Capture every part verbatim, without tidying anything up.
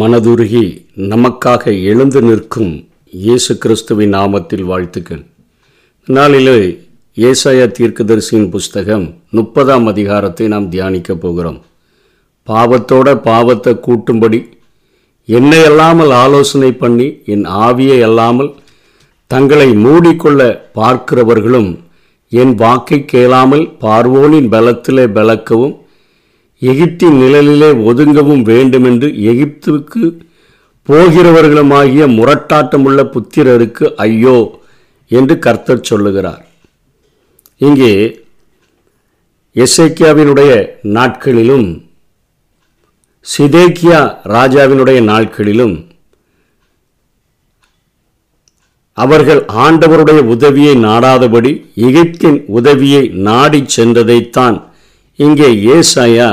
மனதுருகி நமக்காக எழுந்து நிற்கும் இயேசு கிறிஸ்துவின் நாமத்தில் வாழ்த்துக்கள். நாளிலே ஏசாயா தீர்க்கதரிசியின் புஸ்தகம் முப்பதாம் அதிகாரத்தை நாம் தியானிக்கப் போகிறோம். பாவத்தோட பாவத்தை கூட்டும்படி என்னை அல்லாமல் ஆலோசனை பண்ணி என் ஆவியை அல்லாமல் தங்களை மூடிக்கொள்ள பார்க்கிறவர்களும் என் வாக்கை கேளாமல் பார்வோனின் பலத்திலே பலக்கவும் எகிப்தின் நிழலிலே ஒதுங்கவும் வேண்டுமென்று எகிப்துக்கு போகிறவர்களுமாகிய முரட்டாட்டமுள்ள புத்திரருக்கு ஐயோ என்று கர்த்தர் சொல்லுகிறார். இங்கே எசேக்கியாவினுடைய நாட்களிலும் சிதேக்கியா ராஜாவினுடைய நாட்களிலும் அவர்கள் ஆண்டவருடைய உதவியை நாடாதபடி எகிப்தின் உதவியை நாடி சென்றதைத்தான் இங்கே ஏசாயா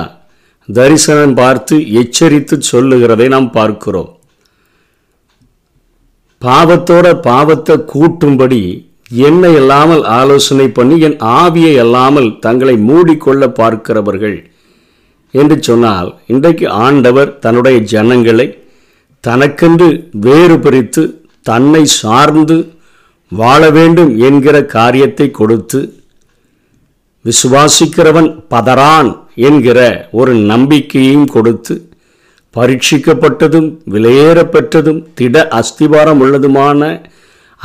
தரிசனம் பார்த்து எச்சரித்து சொல்லுகிறதை நாம் பார்க்கிறோம். பாவத்தோட பாவத்தை கூட்டும்படி என்னை அல்லாமல் ஆலோசனை பண்ணி என் ஆவியை அல்லாமல் தங்களை மூடிக்கொள்ள பார்க்கிறவர்கள் என்று சொன்னால், இன்றைக்கு ஆண்டவர் தன்னுடைய ஜனங்களை தனக்கென்று வேறு பிரித்து தன்னை சார்ந்து வாழ வேண்டும் என்கிற காரியத்தை கொடுத்து, விசுவாசிக்கிறவன் பதறான் என்கிற ஒரு நம்பிக்கையையும் கொடுத்து, பரீட்சிக்கப்பட்டதும் விலையேறப்பெற்றதும் திட அஸ்திவாரம் உள்ளதுமான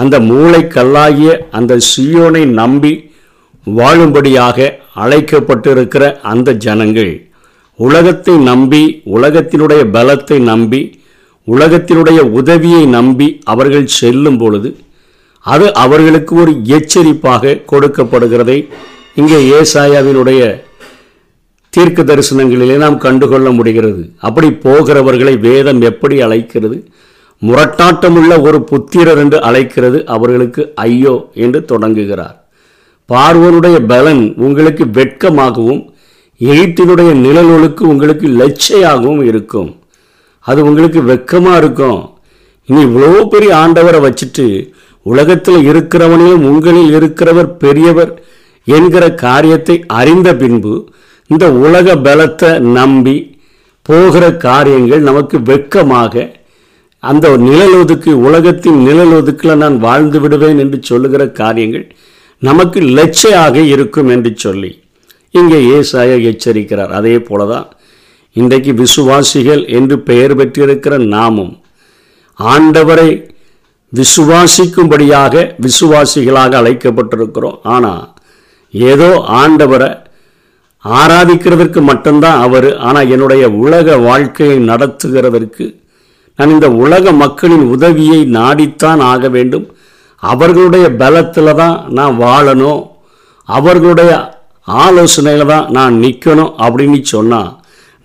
அந்த மூளைக்கல்லாகிய அந்த சீயோனை நம்பி வாழும்படியாக அழைக்கப்பட்டிருக்கிற அந்த ஜனங்கள் உலகத்தை நம்பி, உலகத்தினுடைய பலத்தை நம்பி, உலகத்தினுடைய உதவியை நம்பி அவர்கள் செல்லும் பொழுது அது அவர்களுக்கு ஒரு எச்சரிப்பாக கொடுக்கப்படுகிறதை இங்கே ஏசாயாவினுடைய தீர்க்க தரிசனங்களிலே நாம் கண்டுகொள்ள முடிகிறது. அப்படி போகிறவர்களை வேதம் எப்படி அழைக்கிறது? முரட்டாட்டமுள்ள ஒரு புத்திரர் என்று அழைக்கிறது. அவர்களுக்கு ஐயோ என்று தொடங்குகிறார். பார்வோனுடைய பலன் உங்களுக்கு வெட்கமாகவும் எகிப்தினுடைய நிழலொழுக்கு உங்களுக்கு லட்சையாகவும் இருக்கும். அது உங்களுக்கு வெட்கமாக இருக்கும். இனி இவ்வளோ பெரிய ஆண்டவரை வச்சுட்டு உலகத்தில் இருக்கிறவனையும் உங்களில் இருக்கிறவர் பெரியவர் என்கிற காரியத்தை அறிந்த பின்பு இந்த உலக பலத்தை நம்பி போகிற காரியங்கள் நமக்கு வெட்கமாக, அந்த நிழலொதுக்கு உலகத்தின் நிழலொதுக்கில் நான் வாழ்ந்து விடுவேன் என்று சொல்லுகிற காரியங்கள் நமக்கு லட்சையாக இருக்கும் என்று சொல்லி இங்கே ஏசாயா எச்சரிக்கிறார். அதே போல தான் இன்றைக்கு விசுவாசிகள் என்று பெயர் பெற்றிருக்கிற நாமும் ஆண்டவரை விசுவாசிக்கும்படியாக விசுவாசிகளாக அழைக்கப்பட்டிருக்கிறோம். ஆனால் ஏதோ ஆண்டவரை ஆராதிக்கிறதற்கு மட்டும்தான் அவர். ஆனால் என்னுடைய உலக வாழ்க்கையை நடத்துகிறதற்கு நான் இந்த உலக மக்களின் உதவியை நாடித்தான் ஆக வேண்டும், அவர்களுடைய பலத்தில் தான் நான் வாழணும், அவர்களுடைய ஆலோசனையில் தான் நான் நிற்கணும் அப்படின்னு சொன்னால்,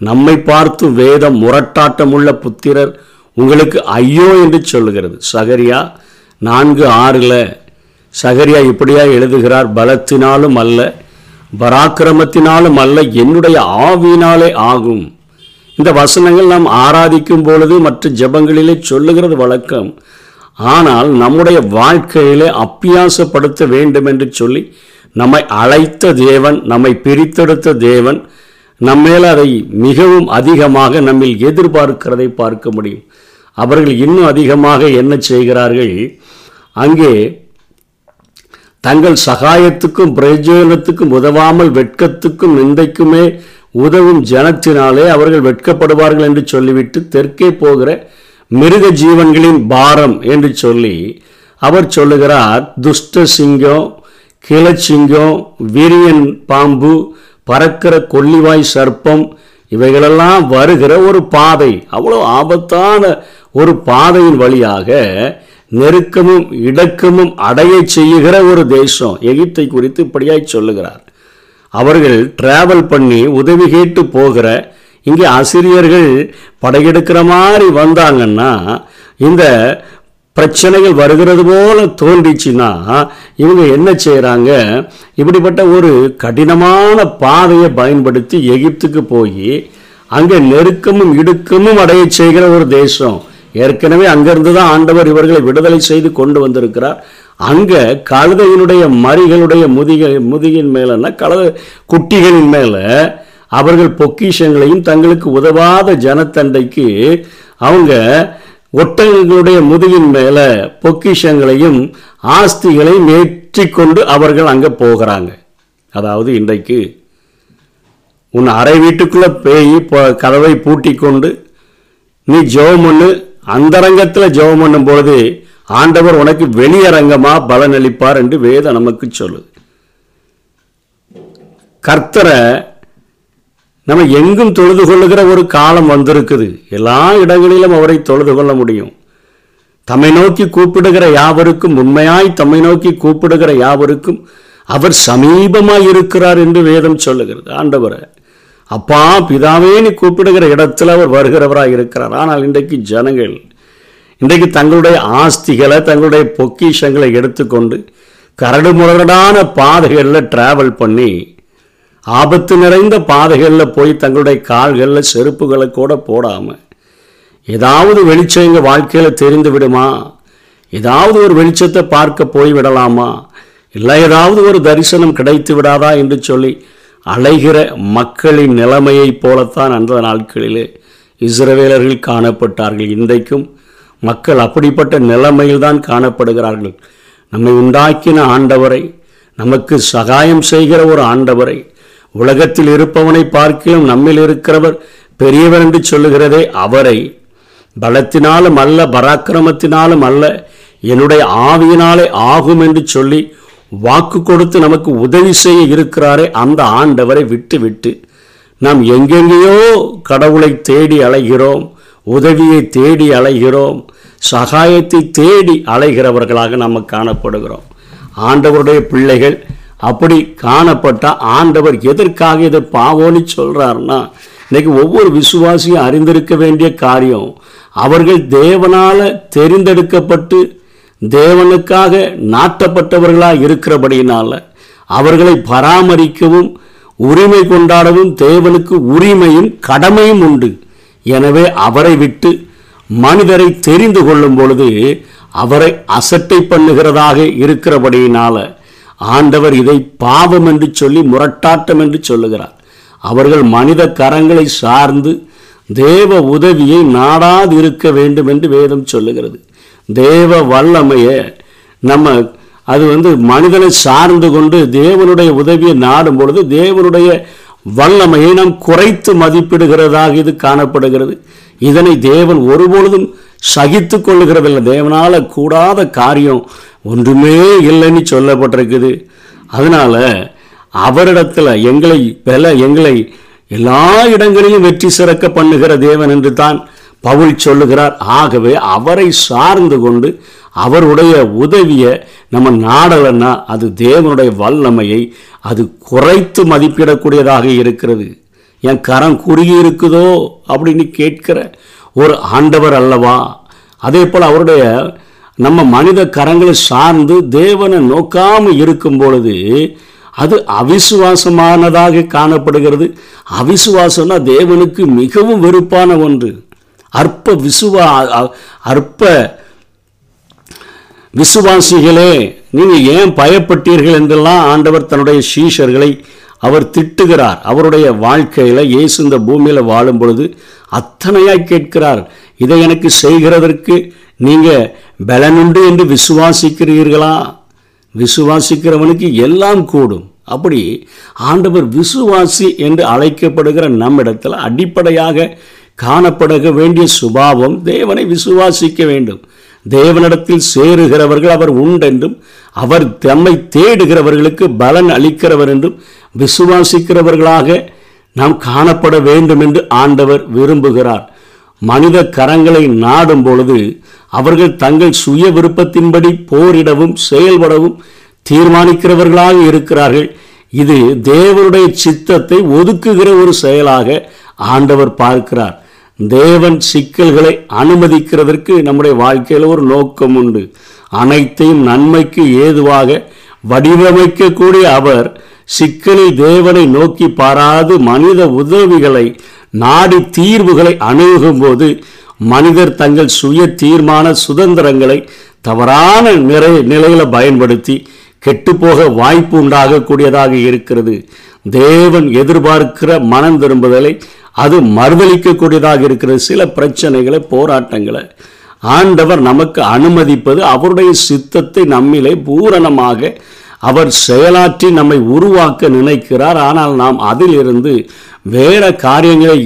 நம்மை பார்த்து வேதம் முரட்டாட்டமுள்ள புத்திரர் உங்களுக்கு ஐயோ என்று சொல்லுகிறது. சகரியா நான்கு ஆறில் சகரியா இப்படியா எழுதுகிறார், பலத்தினாலும் அல்ல பராக்கிரமத்தினாலும் அல்ல என்னுடைய ஆவியினாலே ஆகும். இந்த வசனங்கள் நாம் ஆராதிக்கும் பொழுது மற்ற ஜெபங்களிலே சொல்லுகிறது வழக்கம். ஆனால் நம்முடைய வாழ்க்கையிலே அப்பியாசப்படுத்த வேண்டும் என்று சொல்லி நம்மை அழைத்த தேவன், நம்மை பிரித்தெடுத்த தேவன் நம்மேல் அதை மிகவும் அதிகமாக நம்மில் எதிர்பார்க்கிறதை பார்க்க முடியும். அவர்கள் இன்னும் அதிகமாக என்ன செய்கிறார்கள், அங்கே தங்கள் சகாயத்துக்கும் பிரயோஜனத்துக்கும் உதவாமல் வெட்கத்துக்கும் நிந்தைக்குமே உதவும் ஜனத்தினாலே அவர்கள் வெட்கப்படுவார்கள் என்று சொல்லிவிட்டு தெற்கே போகிற மிருக ஜீவன்களின் பாரம் என்று சொல்லி அவர் சொல்லுகிறார், துஷ்ட சிங்கம், கிளச்சிங்கம், விரியன் பாம்பு, பறக்கிற கொல்லிவாய் சர்ப்பம், இவைகளெல்லாம் வருகிற ஒரு பாதை, அவ்வளோ ஆபத்தான ஒரு பாதையின் வழியாக நெருக்கமும் இடக்கமும் அடைய செய்கிற ஒரு தேசம் எகிப்தை குறித்து இப்படியாய் சொல்லுகிறார். அவர்கள் டிராவல் பண்ணி உதவி கேட்டு போகிற, இங்கே ஆசிரியர்கள் படையெடுக்கிற மாதிரி வந்தாங்கன்னா, இந்த பிரச்சனைகள் வருகிறது போல தோன்றிச்சுன்னா இவங்க என்ன செய்கிறாங்க, இப்படிப்பட்ட ஒரு கடினமான பாதையை பயன்படுத்தி எகிப்துக்கு போய் அங்கே நெருக்கமும் இடுக்கமும் அடைய செய்கிற ஒரு தேசம். ஏற்கனவே அங்கிருந்து தான் ஆண்டவர் இவர்களை விடுதலை செய்து கொண்டு வந்திருக்கிறார். அங்கே கழுதையினுடைய மரிகளுடைய முதிக முதுகின் மேலன்னா கழுத குட்டிகளின் மேலே அவர்கள் பொக்கிஷங்களையும் தங்களுக்கு உதவாத ஜனத்தண்டைக்கு அவங்க ஒட்டகங்களுடைய முதுகின் மேலே பொக்கிஷங்களையும் ஆஸ்திகளையும் ஏற்றிக்கொண்டு அவர்கள் அங்கே போகிறாங்க. அதாவது இன்றைக்கு உன் அரை வீட்டுக்குள்ளே பேய் இப்போ கதவை பூட்டி கொண்டு நீ ஜெபம் பண்ணு, அந்தரங்கத்தில் ஜெபம் பண்ணும் பொழுது ஆண்டவர் உனக்கு வெளியரங்கமாக பலனளிப்பார் என்று வேதம் நமக்கு சொல்லுது. கர்த்தரை நம்ம எங்கும் தொழுது கொள்ளுகிற ஒரு காலம் வந்திருக்குது. எல்லா இடங்களிலும் அவரை தொழுது கொள்ள முடியும். தம்மை நோக்கி கூப்பிடுகிற யாவருக்கும், உண்மையாய் தம்மை நோக்கி கூப்பிடுகிற யாவருக்கும் அவர் சமீபமாக இருக்கிறார் என்று வேதம் சொல்லுகிறது. ஆண்டவரை அப்பா பிதாவே நீ கூப்பிடுகிற இடத்துல அவர் வருகிறவராக இருக்கிறார். ஆனால் இன்றைக்கு ஜனங்கள் இன்றைக்கு தங்களுடைய ஆஸ்திகளை தங்களுடைய பொக்கிஷங்களை எடுத்துக்கொண்டு கரடு முரடான பாதைகளில் டிராவல் பண்ணி ஆபத்து நிறைந்த பாதைகளில் போய் தங்களுடைய கால்களில் செருப்புகளை கூட போடாமல் ஏதாவது வெளிச்சம் எங்கள் வாழ்க்கையில் தெரிந்து விடுமா, ஏதாவது ஒரு வெளிச்சத்தை பார்க்க போய் விடலாமா, இல்லை ஏதாவது ஒரு தரிசனம் கிடைத்து விடாதா என்று சொல்லி அலைகிற மக்களின் நிலைமையைப் போலத்தான் அந்த நாட்களிலே இஸ்ரவேலர்கள் காணப்பட்டார்கள். இன்றைக்கும் மக்கள் அப்படிப்பட்ட நிலைமையில் தான் காணப்படுகிறார்கள். நம்மை உண்டாக்கின ஆண்டவரை, நமக்கு சகாயம் செய்கிற ஒரு ஆண்டவரை, உலகத்தில் இருப்பவனை பார்க்கிலும் நம்மில் இருக்கிறவர் பெரியவர் என்று சொல்லுகிறதே அவரை பலத்தினாலும் அல்ல, பராக்கிரமத்தினாலும் அல்ல, என்னுடைய ஆவியினாலே ஆகும் என்று சொல்லி வாக்கு கொடுத்து நமக்கு உதவி செய்ய இருக்கிறாரே அந்த ஆண்டவரை விட்டு விட்டு நாம் எங்கெங்கேயோ கடவுளை தேடி அலைகிறோம், உதவியை தேடி அலைகிறோம், சகாயத்தை தேடி அலைகிறவர்களாக நாம் காணப்படுகிறோம். ஆண்டவருடைய பிள்ளைகள் அப்படி காணப்பட்டால் ஆண்டவர் எதற்காக இதை பாவோன்னு சொல்கிறாருன்னா, இன்றைக்கி ஒவ்வொரு விசுவாசியும் அறிந்திருக்க வேண்டிய காரியம், அவர்கள் தேவனால் தெரிந்தெடுக்கப்பட்டு தேவனுக்காக நாட்டப்பட்டவர்களாக இருக்கிறபடியினால் அவர்களை பராமரிக்கவும் உரிமை கொண்டாடவும் தேவனுக்கு உரிமையும் கடமையும் உண்டு. எனவே அவரை விட்டு மனிதரை தெரிந்து கொள்ளும் பொழுது அவரை அசட்டை பண்ணுகிறதாக இருக்கிறபடியினால் ஆண்டவர் இதை பாவம் என்று சொல்லி முரட்டாட்டம் என்று சொல்லுகிறார். அவர்கள் மனித கரங்களை சார்ந்து தேவ உதவியை நாடாது இருக்க வேண்டும் என்று வேதம் சொல்லுகிறது. தேவ வல்லமையை நம்ம அது வந்து மனிதனை சார்ந்து கொண்டு தேவனுடைய உதவியை நாடும் பொழுது தேவனுடைய வல்லமையை நாம் குறைத்து மதிப்பிடுகிறதாக இது காணப்படுகிறது. இதனை தேவன் ஒருபொழுதும் சகித்து கொள்ளுகிறதில்லை. தேவனால் கூடாத காரியம் ஒன்றுமே இல்லைன்னு சொல்லப்பட்டிருக்குது. அதனால் அவரிடத்தில் எங்களை பல எங்களை எல்லா இடங்களிலும் வெற்றி சிறக்க பண்ணுகிற தேவன் என்று தான் பவுல் சொல்லுகிறார். ஆகவே அவரை சார்ந்து கொண்டு அவருடைய உதவியை நம்ம நாடலைன்னா அது தேவனுடைய வல்லமையை அது குறைத்து மதிப்பிடக்கூடியதாக இருக்கிறது. என் கரம் குறுகி இருக்குதோ அப்படின்னு கேட்கிற ஒரு ஆண்டவர் அல்லவா. அதே போல் அவருடைய நம்ம மனித கரங்களை சார்ந்து தேவனை நோக்காமல் இருக்கும் பொழுது அது அவிசுவாசமானதாக காணப்படுகிறது. அவிசுவாசம்னா தேவனுக்கு மிகவும் வெறுப்பான ஒன்று. அற்ப விசுவா அற்ப விசுவாசிகளே நீங்கள் ஏன் பயப்பட்டீர்கள் என்றெல்லாம் ஆண்டவர் தன்னுடைய சீஷர்களை அவர் திட்டுகிறார். அவருடைய வாழ்க்கையில் இயேசு இந்த பூமியில் வாழும் பொழுது அத்தனையாய் கேட்கிறார். இதை எனக்கு செய்கிறதற்கு நீங்கள் பலனுண்டு என்று விசுவாசிக்கிறீர்களா? விசுவாசிக்கிறவனுக்கு எல்லாம் கூடும். அப்படி ஆண்டவர் விசுவாசி என்று அழைக்கப்படுகிற நம்மிடத்தில் அடிப்படையாக காணப்பட வேண்டிய சுபாவம் தேவனை விசுவாசிக்க வேண்டும். தேவனிடத்தில் சேருகிறவர்கள் அவர் உண்டென்றும் அவர் தம்மை தேடுகிறவர்களுக்கு பலன் அளிக்கிறவர் என்றும் விசுவாசிக்கிறவர்களாக நாம் காணப்பட வேண்டும் என்று ஆண்டவர் விரும்புகிறார். மனித கரங்களை நாடும் பொழுது அவர்கள் தங்கள் சுய விருப்பத்தின்படி போரிடவும் செயல்படவும் தீர்மானிக்கிறவர்களாக இருக்கிறார்கள். இது தேவனுடைய சித்தத்தை ஒதுக்குகிற ஒரு செயலாக ஆண்டவர் பார்க்கிறார். தேவன் சிக்கல்களை அனுமதிக்கிறதற்கு நம்முடைய வாழ்க்கையில் ஒரு நோக்கம் உண்டு. அனைத்தையும் நன்மைக்கு ஏதுவாக வடிவமைக்கக்கூடிய அவர் சிக்கலில் தேவனை நோக்கி பாராது மனித உதவிகளை நாடி தீர்வுகளை அணுகும் போது மனிதர் தங்கள் சுய தீர்மான சுதந்திரங்களை தவறான நிறை நிலையில் பயன்படுத்தி கெட்டுப்போக வாய்ப்பு உண்டாகக்கூடியதாக இருக்கிறது. தேவன் எதிர்பார்க்கிற மனம் திரும்புதலை அது மறுதளிக்கக்கூடியதாக இருக்கிற சில பிரச்சனைகளை, போராட்டங்களை ஆண்டவர் நமக்கு அனுமதிப்பது அவருடைய சித்தத்தை நம்மிலே பூரணமாக அவர் செயலாற்றி நம்மை உருவாக்க நினைக்கிறார். ஆனால் நாம் அதிலிருந்து வேற காரியங்களை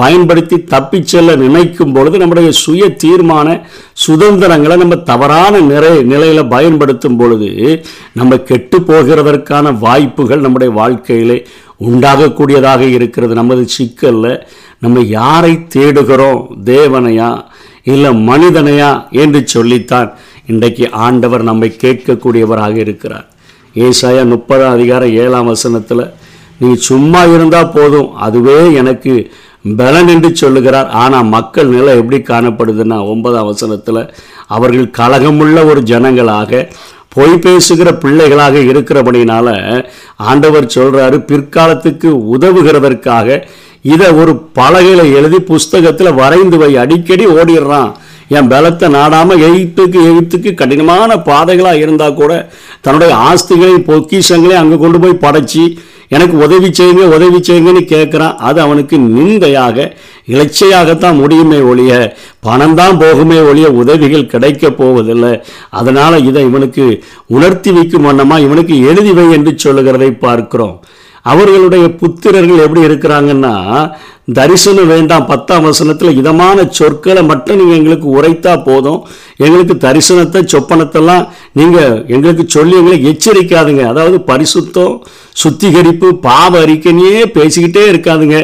பயன்படுத்தி தப்பிச் செல்ல நினைக்கும் பொழுது நம்முடைய சுய தீர்மான சுதந்திரங்களை நம்ம தவறான நிறை நிலையில் பயன்படுத்தும் பொழுது நம்ம கெட்டு போகிறதற்கான வாய்ப்புகள் நம்முடைய வாழ்க்கையிலே உண்டாகக்கூடியதாக இருக்கிறது. நமது சிக்கலில் நம்ம யாரை தேடுகிறோம், தேவனையா இல்லை மனிதனையா என்று சொல்லித்தான் இன்றைக்கு ஆண்டவர் நம்மை கேட்கக்கூடியவராக இருக்கிறார். ஏசாயா முப்பதாம் அதிகாரம் ஏழாம் வசனத்தில், நீ சும்மா இருந்தால் போதும் அதுவே எனக்கு பலன் என்று சொல்லுகிறார். ஆனால் மக்கள் நிலை எப்படி காணப்படுதுன்னா, ஒன்பதாம் வசனத்தில், அவர்கள் கலகமுள்ள ஒரு ஜனங்களாக பொய் பேசுகிற பிள்ளைகளாக இருக்கிறபடினால ஆண்டவர் சொல்கிறாரு, பிற்காலத்துக்கு உதவுகிறதற்காக இதை ஒரு பலகையில் எழுதி புஸ்தகத்தில் வரைந்து வை. அடிக்கடி ஓடிடுறான், என் பலத்தை நாடாமல் எகிப்துக்கு எகிப்துக்கு கடினமான பாதைகளாக இருந்தால் கூட தன்னுடைய ஆஸ்திகளையும் பொக்கிஷங்களையும் அங்கே கொண்டு போய் படைச்சி எனக்கு உதவி செய்யுங்க உதவி செய்யுங்கன்னு கேட்குறான். அது அவனுக்கு நிந்தையாக இலச்சையாகத்தான் முடியுமே ஒழிய பணம்தான் போகுமே ஒழிய உதவிகள் கிடைக்க போவதில்லை. அதனால் இதை இவனுக்கு உணர்த்தி வைக்கும் வண்ணமாக இவனுக்கு எழுதிவை என்று சொல்லுகிறதை பார்க்கிறோம். அவர்களுடைய புத்திரர்கள் எப்படி இருக்கிறாங்கன்னா, தரிசனம் வேண்டாம், பத்தாம் வசனத்தில் இதமான சொற்களை மட்டும் நீங்கள் எங்களுக்கு உரைத்தா போதும், எங்களுக்கு தரிசனத்தை சொப்பனத்தெல்லாம் நீங்கள் எங்களுக்கு சொல்லி எங்களை எச்சரிக்காதுங்க. அதாவது பரிசுத்தம், சுத்திகரிப்பு, பாவ அறிக்கையே பேசிக்கிட்டே இருக்காதுங்க.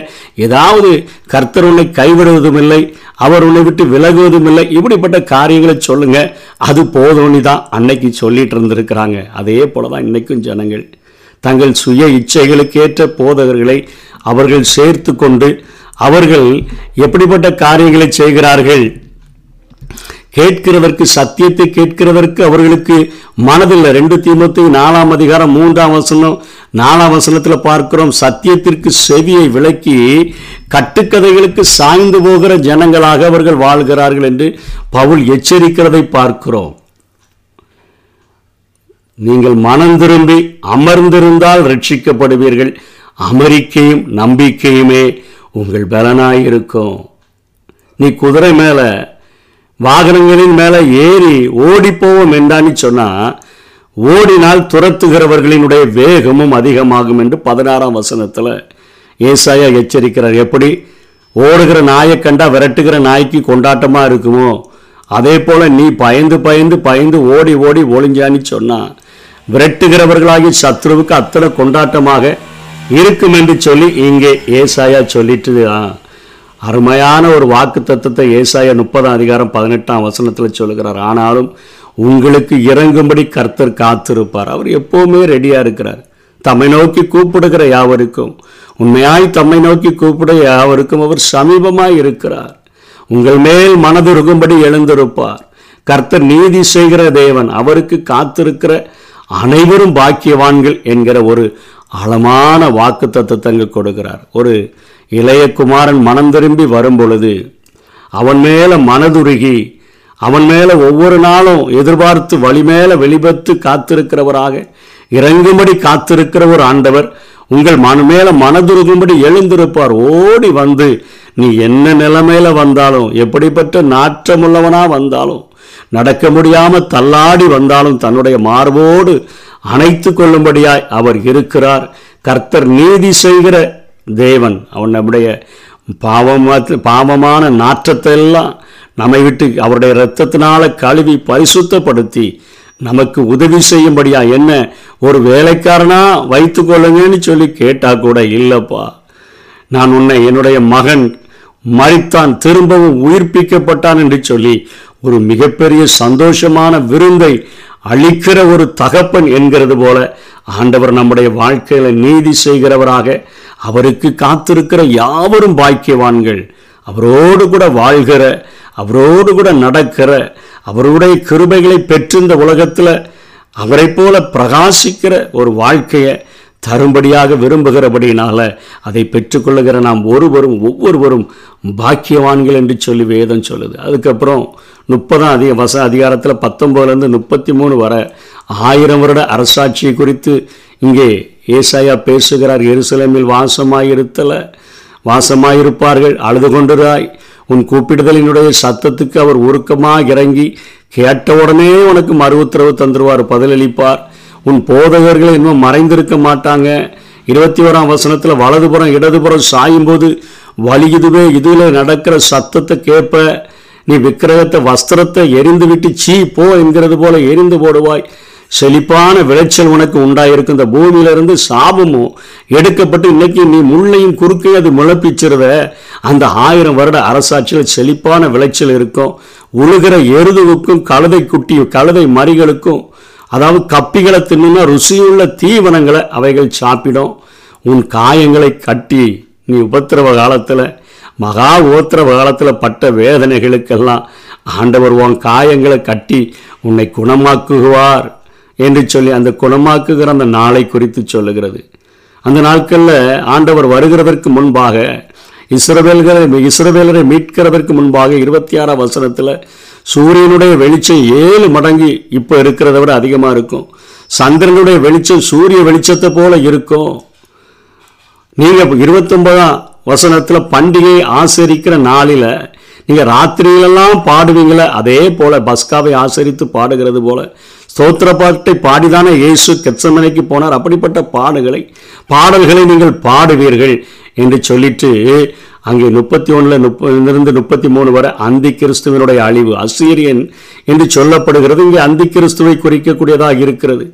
ஏதாவது கர்த்தர் உன்னை கைவிடுவதும் இல்லை, அவர் உன்னை விட்டு விலகுவதும் இல்லை, இப்படிப்பட்ட காரியங்களை சொல்லுங்கள், அது போதும்னு தான் அன்னைக்கு சொல்லிட்டு இருந்திருக்கிறாங்க. அதே போல தான் இன்றைக்கும் ஜனங்கள் தங்கள் சுய இச்சைகளுக்கேற்ற போதகர்களை அவர்கள் சேர்த்து கொண்டு அவர்கள் எப்படிப்பட்ட காரியங்களை செய்கிறார்கள். கேட்கிறதற்கு, சத்தியத்தை கேட்கிறதற்கு அவர்களுக்கு மனதில் ரெண்டு தீமோத்தேயு நாலாம் அதிகாரம் மூன்றாம் வசனம் நாலாம் வசனத்தில் பார்க்கிறோம், சத்தியத்திற்கு செவியை விலக்கி கட்டுக்கதைகளுக்கு சாய்ந்து போகிற ஜனங்களாக அவர்கள் வாழ்கிறார்கள் என்று பவுல் எச்சரிக்கிறதை பார்க்கிறோம். நீங்கள் மனம் திரும்பி அமர்ந்திருந்தால் ரட்சிக்கப்படுவீர்கள், அமரிக்கையும் நம்பிக்கையுமே உங்கள் பலனாயிருக்கும். நீ குதிரை மேலே வாகனங்களின் மேலே ஏறி ஓடிப்போவோம் என்றான்னு சொன்னால், ஓடினால் துரத்துகிறவர்களினுடைய வேகமும் அதிகமாகும் என்று பதினாறாம் வசனத்தில் ஏசாயா எச்சரிக்கிறார். எப்படி ஓடுகிற நாயை கண்டா விரட்டுகிற நாய்க்கு கொண்டாட்டமாக இருக்குமோ, அதே போல் நீ பயந்து பயந்து பயந்து ஓடி ஓடி ஒளிஞ்சான்னு சொன்னால் விரட்டுகிறவர்களாகி சத்ருவுக்கு அத்தனை கொண்டாட்டமாக இருக்கும் என்று சொல்லி இங்கே ஏசாயா சொல்லிட்டு அருமையான ஒரு வாக்கு தத்துவத்தை ஏசாயா முப்பதாம் அதிகாரம் பதினெட்டாம் வசனத்தில் சொல்லுகிறார். ஆனாலும் உங்களுக்கு இறங்கும்படி கர்த்தர் காத்திருப்பார், அவர் எப்போவுமே ரெடியாக இருக்கிறார். தம்மை நோக்கி கூப்பிடுகிற யாவருக்கும், உண்மையாய் தம்மை நோக்கி கூப்பிடுகிற யாவருக்கும் அவர் சமீபமாக இருக்கிறார். உங்கள் மேல் மனதுருகும்படி எழுந்திருப்பார். கர்த்தர் நீதி செய்கிற தேவன், அவருக்கு காத்திருக்கிற அனைவரும் பாக்கியவான்கள் என்கிற ஒரு ஆழமான வாக்கு தத்துவத்தை கொடுக்கிறார். ஒரு இளைய குமாரன் மனம் திரும்பி வரும் பொழுது அவன் மேலே மனதுருகி அவன் மேலே ஒவ்வொரு நாளும் எதிர்பார்த்து வழி மேலே வெளிபத்து காத்திருக்கிறவராக இறங்கும்படி காத்திருக்கிற ஒரு ஆண்டவர் உங்கள் மன மேலே மனதுருகும்படி எழுந்திருப்பார். ஓடி வந்து நீ என்ன நிலைமையில் வந்தாலும், எப்படிப்பட்ட நாற்றமுள்ளவனாக வந்தாலும், நடக்க முடியாமல் தள்ளாடி வந்தாலும் தன்னுடைய மார்போடு அணைத்து கொள்ளும்படியாய் அவர் இருக்கிறார். கர்த்தர் நீதி செய்கிற தேவன், அவன் நம்முடைய பாவமாக பாவமான நாற்றத்தை எல்லாம் நம்மை விட்டு அவருடைய இரத்தத்தினால் கழுவி பரிசுத்தப்படுத்தி நமக்கு உதவி செய்யும்படியா. என்ன ஒரு வேலைக்காரனா வைத்து கொள்ளுங்கன்னு சொல்லி கேட்டால் கூட, இல்லைப்பா நான் உன்னை என்னுடைய மகன் மரித்தான் திரும்பவும் உயிர்ப்பிக்கப்பட்டான் என்று சொல்லி ஒரு மிகப்பெரிய சந்தோஷமான விருந்தை அளிக்கிற ஒரு தகப்பன் என்கிறது போல ஆண்டவர் நம்முடைய வாழ்க்கையில் நீதி செய்கிறவராக அவருக்கு காத்திருக்கிற யாவரும் பாக்கியவான்கள். அவரோடு கூட வாழ்கிற, அவரோடு கூட நடக்கிற, அவருடைய கிருபைகளை பெற்று இந்த உலகத்தில் அவரை போல பிரகாசிக்கிற ஒரு வாழ்க்கையை தரும்படியாக விரும்புகிறபடியினால அதை பெற்றுக்கொள்ளுகிற நாம் ஒருவரும் ஒவ்வொருவரும் பாக்கியவான்கள் என்று சொல்லி வேதம் சொல்லுது. அதுக்கப்புறம் முப்பதாம் அதிக வச அதிகாரத்தில் பத்தொம்போதுலேருந்து முப்பத்தி மூணு வரை ஆயிரம் வருட அரசாட்சியை குறித்து இங்கே ஏசாயா பேசுகிறார். எருசலேமில் வாசமாயிருத்தலை வாசமாயிருப்பார்கள். அழுது கொண்டிராய், உன் கூப்பிடுதலினுடைய சத்தத்துக்கு அவர் உருக்கமாக இறங்கி கேட்ட உடனே உனக்கு மறு உத்தரவு தந்துருவார், பதிலளிப்பார். உன் போதகர்கள் இன்னும் மறைந்திருக்க மாட்டாங்க. இருபத்தி ஓராம் வசனத்தில் வலதுபுறம் இடதுபுறம் சாயும்போது வலியுதுவே இதில் நடக்கிற சத்தத்தை கேட்ப, நீ விக்கிரகத்தை வஸ்திரத்தை எரிந்து விட்டு சீ போ என்கிறது போல எரிந்து போடுவாய். செழிப்பான விளைச்சல் உனக்கு உண்டாயிருக்கு. இந்த பூமியிலிருந்து சாபமும் எடுக்கப்பட்டு இன்னைக்கு நீ முள்ளையும் குறுக்கையும் அது முளைப்பிச்சிருத அந்த ஆயிரம் வருட அரசாட்சியில் செழிப்பான விளைச்சல் இருக்கும். உழுகிற எருதுவுக்கும் கழுதை குட்டி கழுதை மறிகளுக்கும், அதாவது கப்பிகளை தின்னுன்னா ருசியுள்ள தீவனங்களை அவைகள் சாப்பிடும். உன் காயங்களை கட்டி நீ உபத்திரவ காலத்தில் மகா உபத்திரவ காலத்தில் பட்ட வேதனைகளுக்கெல்லாம் ஆண்டவர் உன் காயங்களை கட்டி உன்னை குணமாக்குவார் என்று சொல்லி அந்த குணமாக்குகிற அந்த நாளை குறித்து சொல்லுகிறது. அந்த நாட்களில் ஆண்டவர் வருகிறதற்கு முன்பாக இஸ்ரவேல்களை இஸ்ரவேலரை மீட்கிறதற்கு முன்பாக இருபத்தி ஆறாம் வசனத்தில் சூரியனுடைய வெளிச்சம் ஏழு மடங்கு இப்போ இருக்கிறத விட அதிகமாக இருக்கும். சந்திரனுடைய வெளிச்சம் சூரிய வெளிச்சத்தை போல இருக்கும். நீங்கள் இருபத்தொன்பதாம் வசனத்தில் பண்டிகையை ஆசரிக்கிற நாளில் நீங்கள் ராத்திரியிலெல்லாம் பாடுவீங்களே, அதே போல் பஸ்காவை ஆசரித்து பாடுகிறது போல ஸ்தோத்திர பாட்டை பாடிதானே இயேசு கெத்செமனைக்கு போனார். அப்படிப்பட்ட பாடுகளை பாடல்களை நீங்கள் பாடுவீர்கள் என்று சொல்லிட்டு அங்கே முப்பத்தி ஒன்றில் முப்பதிலிருந்து முப்பத்தி மூணு வரை அந்தி கிறிஸ்துவனுடைய அழிவு அசீரியன் என்று சொல்லப்படுகிறது. இங்கே அந்தி கிறிஸ்துவை குறிக்கக்கூடியதாக இருக்கிறது.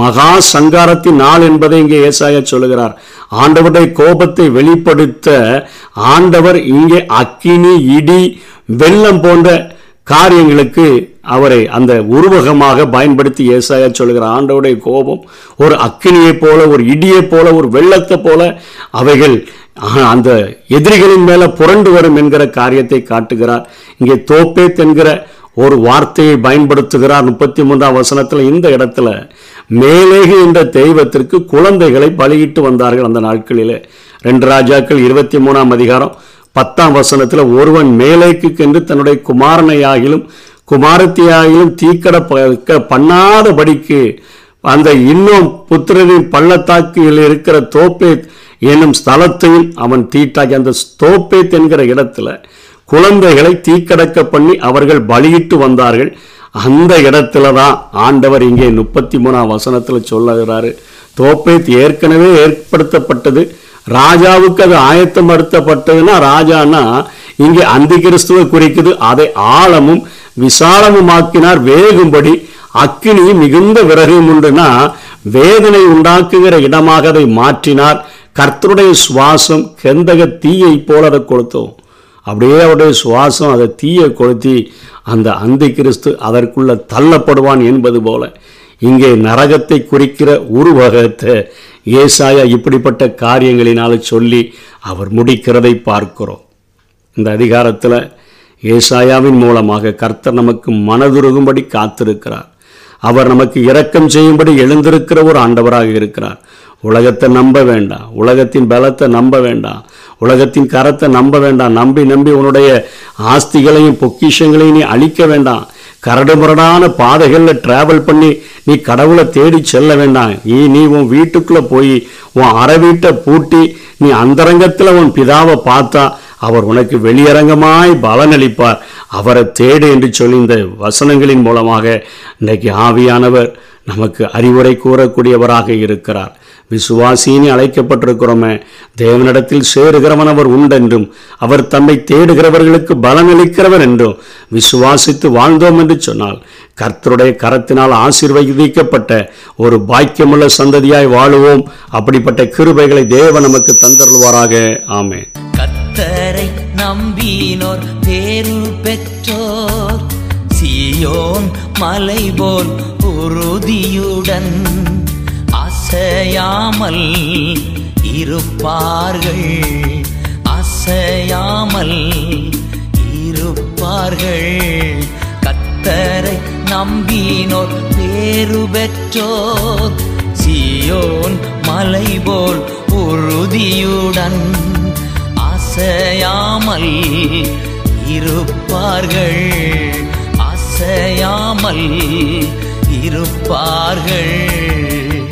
மகா சங்காரத்தின் நாள் என்பதை இங்கே ஏசாயா சொல்லுகிறார். ஆண்டவருடைய கோபத்தை வெளிப்படுத்த ஆண்டவர் இங்கே அக்கினி இடி வெள்ளம் போன்ற காரியங்களுக்கு அவரை அந்த உருவகமாக பயன்படுத்தி ஏசாயா சொல்லுகிற ஆண்டவருடைய கோபம் ஒரு அக்கினியை போல, ஒரு இடியை போல, ஒரு வெள்ளத்தை போல அவைகள் அந்த எதிரிகளின் மேலே புரண்டு வரும் என்கிற காரியத்தை காட்டுகிறார். இங்கே தோப்பேத் என்கிற ஒரு வார்த்தையை பயன்படுத்துகிறார். முப்பத்தி மூன்றாம் வசனத்தில் இந்த இடத்துல மேலேகு என்ற தெய்வத்திற்கு குழந்தைகளை பலியிட்டு வந்தார்கள் அந்த நாட்களிலே. ரெண்டு ராஜாக்கள் இருபத்தி மூணாம் அதிகாரம் பத்தாம் வசனத்தில் ஒருவன் மேலேக்கு என்று தன்னுடைய குமாரனையாகிலும் குமாரத்தியாகிலும் தீக்கட பண்ணாதபடிக்கு அந்த இன்னும் புத்திரனின் பள்ளத்தாக்கில் இருக்கிற தோப்பேத் என்னும் ஸ்தலத்தையும் அவன் தீட்டாக்கி, அந்த தோப்பேத் என்கிற இடத்துல குழந்தைகளை தீக்கடக்க பண்ணி அவர்கள் பலியிட்டு வந்தார்கள். அந்த இடத்துல தான் ஆண்டவர் இங்கே முப்பத்தி மூணாம் வசனத்தில் சொல்லுகிறாரு, தோப்பேத் ஏற்கனவே ஏற்படுத்தப்பட்டது, ராஜாவுக்கு அது ஆயத்தப்படுத்தப்பட்டதுன்னா ராஜானா இங்கே அந்தி கிறிஸ்துவை குறிக்குது. அதை ஆழமும் விசாலமுமாக்கினார் வேகும்படி அக்கினி மிகுந்த விறகும் உண்டுனா வேதனை உண்டாக்குகிற இடமாக அதை மாற்றினார். கர்த்தருடைய சுவாசம் கந்தக தீயை போல அதை கொளுத்தும். அப்படியே அவருடைய சுவாசம் அதை தீயை கொளுத்தி அந்த அந்தி கிறிஸ்து அதற்குள்ள தள்ளப்படுவான் என்பது போல இங்கே நரகத்தை குறிக்கிற உருவகத்தை ஏசாயா இப்படிப்பட்ட காரியங்களினால் சொல்லி அவர் முடிக்கிறதை பார்க்கிறோம். இந்த அதிகாரத்தில் ஏசாயாவின் மூலமாக கர்த்தர் நமக்கு மனதுருகும்படி காத்திருக்கிறார். அவர் நமக்கு இரக்கம் செய்யும்படி எழுந்திருக்கிற ஒரு ஆண்டவராக இருக்கிறார். உலகத்தை நம்ப வேண்டாம், உலகத்தின் பலத்தை நம்ப வேண்டாம், உலகத்தின் கரத்தை நம்ப வேண்டாம். நம்பி நம்பி உன்னுடைய ஆஸ்திகளையும் பொக்கிஷங்களையும் நீ அழிக்க வேண்டாம். கரடுமுரடான பாதைகளில் டிராவல் பண்ணி நீ கடவுளை தேடி செல்ல வேண்டாம். நீ நீ உன் வீட்டுக்குள்ளே போய் உன் அரை வீட்டை பூட்டி நீ அந்தரங்கத்தில் உன் பிதாவை பார்த்தா அவர் உனக்கு வெளியரங்கமாய் பலனளிப்பார். அவரை தேடு என்று சொல்லி இந்த வசனங்களின் மூலமாக இன்றைக்கு ஆவியானவர் நமக்கு அறிவுரை கூறக்கூடியவராக இருக்கிறார். விசுவாசின்னு அழைக்கப்பட்டிருக்கிறோமே, தேவனிடத்தில் சேருகிறவன் அவர் உண்டென்றும் அவர் தம்மை தேடுகிறவர்களுக்கு பலனளிக்கிறவர் என்றும் விசுவாசித்து வாழ்ந்தோம் என்று சொன்னால் கர்த்தருடைய கரத்தினால் ஆசீர்வதிக்கப்பட்ட ஒரு பாக்கியமுள்ள சந்ததியாய் வாழுவோம். அப்படிப்பட்ட கிருபைகளை தேவன் நமக்கு தந்தருள்வாராக. ஆமென். கர்த்தரை நம்பினோர் பேரு பெற்றோர் சீயோன் மலை போல் உறுதியுடன் அசையாமல் இருப்பார்கள், அசையாமல் இருப்பார்கள். கர்த்தரை நம்பினோர் பேறு பெற்றோர் சீயோன் மலை போல் உறுதியுடன் அசையாமல் இருப்பார்கள், அசையாமல் இருப்பார்கள்.